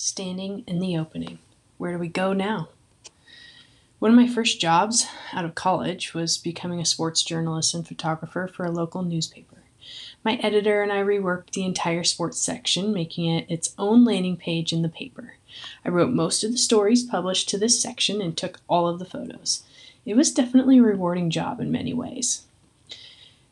standing in the opening. Where do we go now? One of my first jobs out of college was becoming a sports journalist and photographer for a local newspaper. My editor and I reworked the entire sports section, making it its own landing page in the paper. I wrote most of the stories published to this section and took all of the photos. It was definitely a rewarding job in many ways.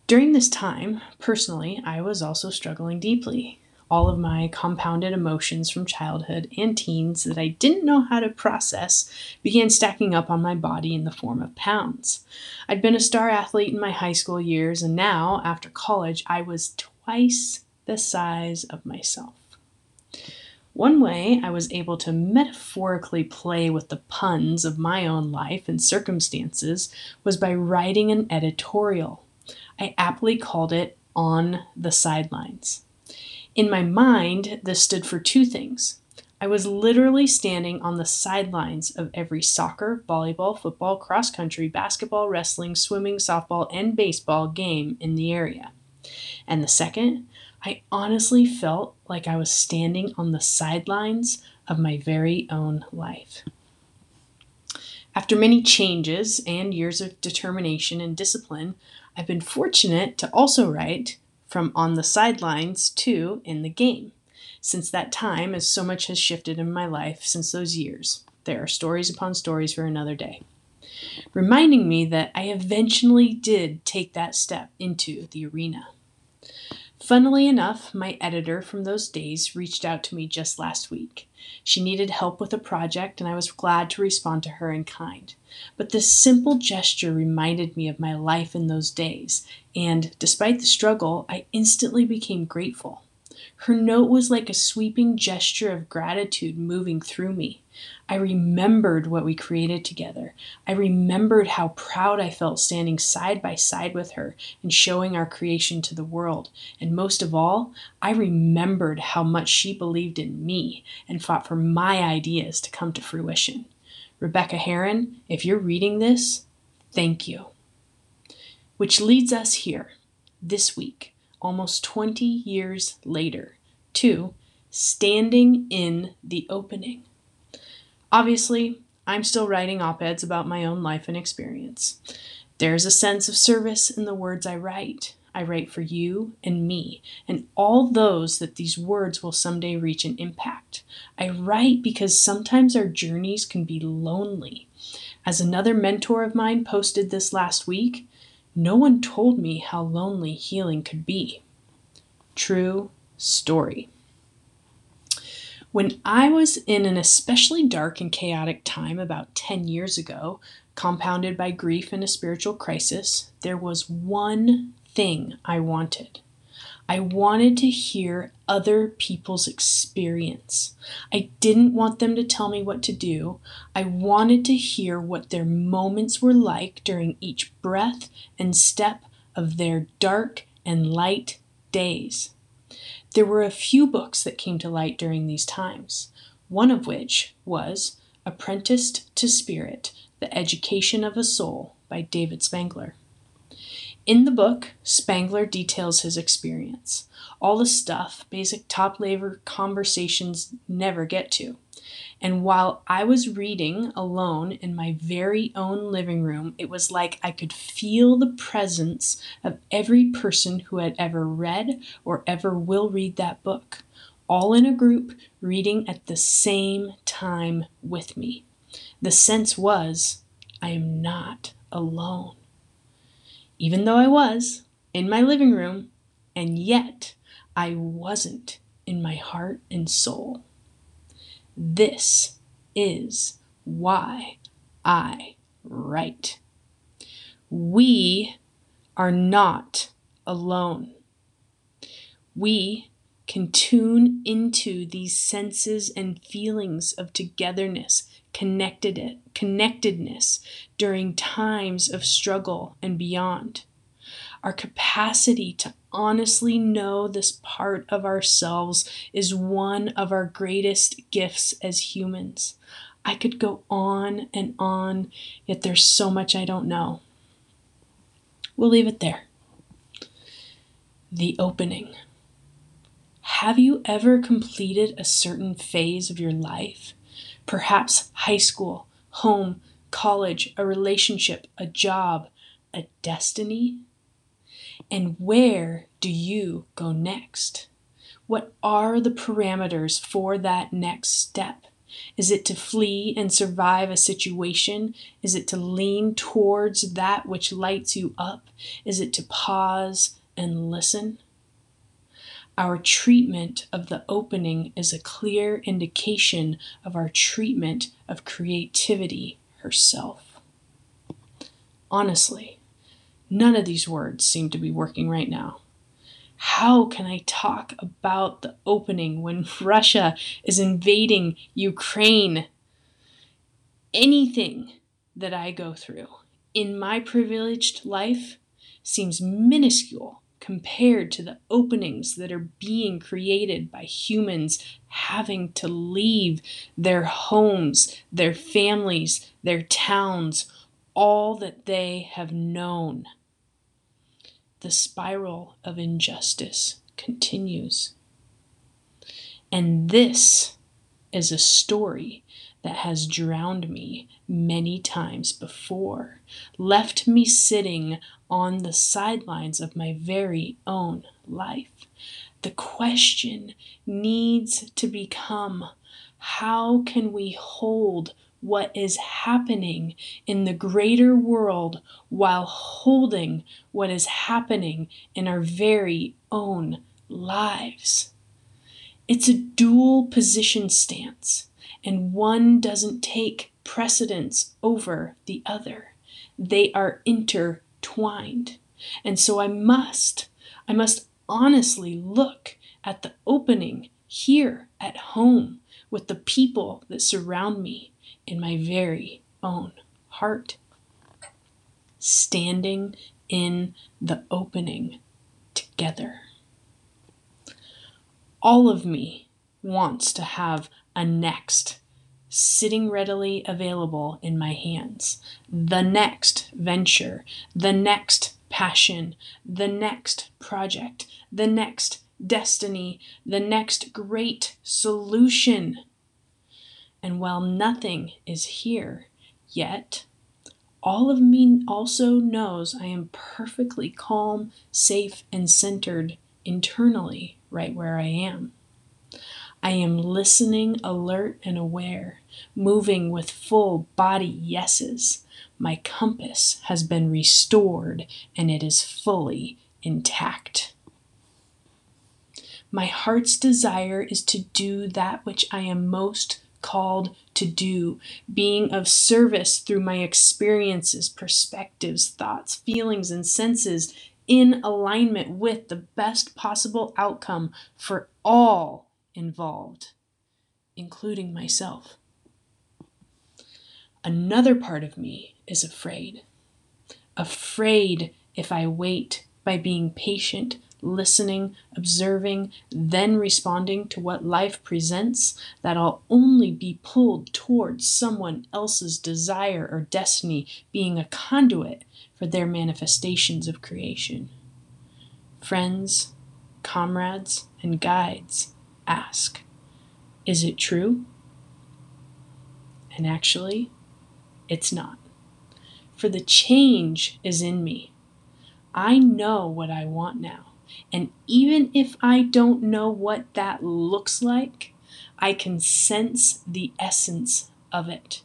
During this time, personally, I was also struggling deeply. All of my compounded emotions from childhood and teens that I didn't know how to process began stacking up on my body in the form of pounds. I'd been a star athlete in my high school years, and now, after college, I was twice the size of myself. One way I was able to metaphorically play with the puns of my own life and circumstances was by writing an editorial. I aptly called it On the Sidelines. In my mind, this stood for two things. I was literally standing on the sidelines of every soccer, volleyball, football, cross-country, basketball, wrestling, swimming, softball, and baseball game in the area. And the second, I honestly felt like I was standing on the sidelines of my very own life. After many changes and years of determination and discipline, I've been fortunate to also write from On the Sidelines to In the Game. Since that time, as so much has shifted in my life since those years, there are stories upon stories for another day, reminding me that I eventually did take that step into the arena. Funnily enough, my editor from those days reached out to me just last week. She needed help with a project, and I was glad to respond to her in kind. But this simple gesture reminded me of my life in those days, and despite the struggle, I instantly became grateful. Her note was like a sweeping gesture of gratitude moving through me. I remembered what we created together. I remembered how proud I felt standing side by side with her and showing our creation to the world. And most of all, I remembered how much she believed in me and fought for my ideas to come to fruition. Rebecca Heron, if you're reading this, thank you. Which leads us here, this week, almost 20 years later, to standing in the opening. Obviously, I'm still writing op-eds about my own life and experience. There's a sense of service in the words I write. I write for you and me, and all those that these words will someday reach an impact. I write because sometimes our journeys can be lonely. As another mentor of mine posted this last week, "No one told me how lonely healing could be." True story. When I was in an especially dark and chaotic time about 10 years ago, compounded by grief and a spiritual crisis, there was one thing I wanted. I wanted to hear other people's experience. I didn't want them to tell me what to do. I wanted to hear what their moments were like during each breath and step of their dark and light days. There were a few books that came to light during these times, one of which was Apprenticed to Spirit, The Education of a Soul by David Spangler. In the book, Spangler details his experience, all the stuff basic top-level conversations never get to. And while I was reading alone in my very own living room, it was like I could feel the presence of every person who had ever read or ever will read that book, all in a group reading at the same time with me. The sense was, I am not alone. Even though I was in my living room, and yet I wasn't in my heart and soul. This is why I write. We are not alone. We can tune into these senses and feelings of togetherness, connectedness during times of struggle and beyond. Our capacity to honestly know this part of ourselves is one of our greatest gifts as humans. I could go on and on, yet there's so much I don't know. We'll leave it there. The opening. Have you ever completed a certain phase of your life? Perhaps high school, home, college, a relationship, a job, a destiny? And where do you go next? What are the parameters for that next step? Is it to flee and survive a situation? Is it to lean towards that which lights you up? Is it to pause and listen? Our treatment of the opening is a clear indication of our treatment of creativity herself. Honestly, none of these words seem to be working right now. How can I talk about the opening when Russia is invading Ukraine? Anything that I go through in my privileged life seems minuscule compared to the openings that are being created by humans having to leave their homes, their families, their towns, all that they have known. The spiral of injustice continues. And this is a story that has drowned me many times before, left me sitting on the sidelines of my very own life. The question needs to become, how can we hold what is happening in the greater world while holding what is happening in our very own lives? It's a dual position stance, and one doesn't take precedence over the other. They are intertwined. And so I must honestly look at the opening here at home with the people that surround me, in my very own heart. Standing in the opening together. All of me wants to have a next sitting readily available in my hands. The next venture, the next passion, the next project, the next destiny, the next great solution. And while nothing is here yet, all of me also knows I am perfectly calm, safe, and centered internally right where I am. I am listening, alert, and aware, moving with full body yeses. My compass has been restored and it is fully intact. My heart's desire is to do that which I am most called to do, being of service through my experiences, perspectives, thoughts, feelings, and senses in alignment with the best possible outcome for all involved, including myself. Another part of me is afraid. Afraid if I wait by being patient, listening, observing, then responding to what life presents, that I'll only be pulled towards someone else's desire or destiny being a conduit for their manifestations of creation. Friends, comrades, and guides ask, is it true? And actually, it's not. For the change is in me. I know what I want now. And even if I don't know what that looks like, I can sense the essence of it.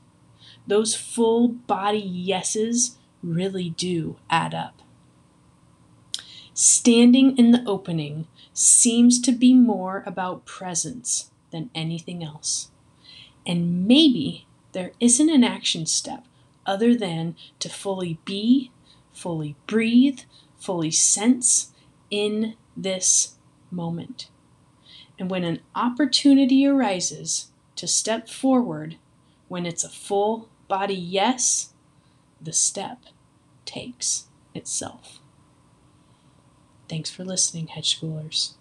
Those full body yeses really do add up. Standing in the opening seems to be more about presence than anything else. And maybe there isn't an action step other than to fully be, fully breathe, fully sense, in this moment. And when an opportunity arises to step forward, when it's a full body yes, the step takes itself. Thanks for listening, Hedge Schoolers.